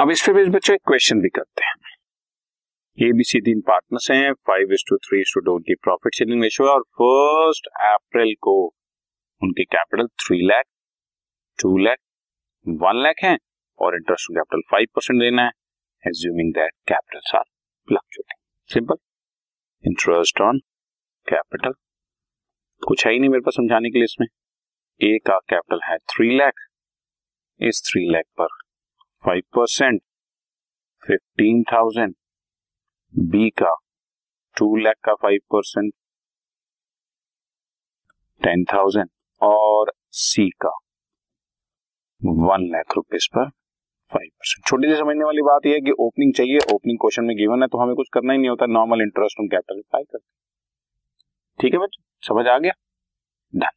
अब इस पे बच्चों एक क्वेश्चन भी करते हैं। ए बी सी तीन पार्टनर्स हैं, 5:3:2 की प्रॉफिट शेयरिंग रेशियो है और 1 अप्रैल को उनके कैपिटल 3 लाख, 2 लाख, 1 लाख हैं और इंटरेस्ट कैपिटल 5% देना है, assuming that capitals are fluctuating. Simple, interest on capital कुछ है ही नहीं मेरे पास समझाने के लिए। इसमें ए का कैपिटल है 3 लाख, इस 3 लाख पर 5% 15,000, बी का 2 लाख का 5% 10,000 और सी का 1 लाख रुपीस पर 5%। छोटी सी समझने वाली बात यह है कि ओपनिंग चाहिए, ओपनिंग क्वेश्चन में गिवन है तो हमें कुछ करना ही नहीं होता, normal interest on capital apply करते। ठीक है बच्चों, समझ आ गया? डन।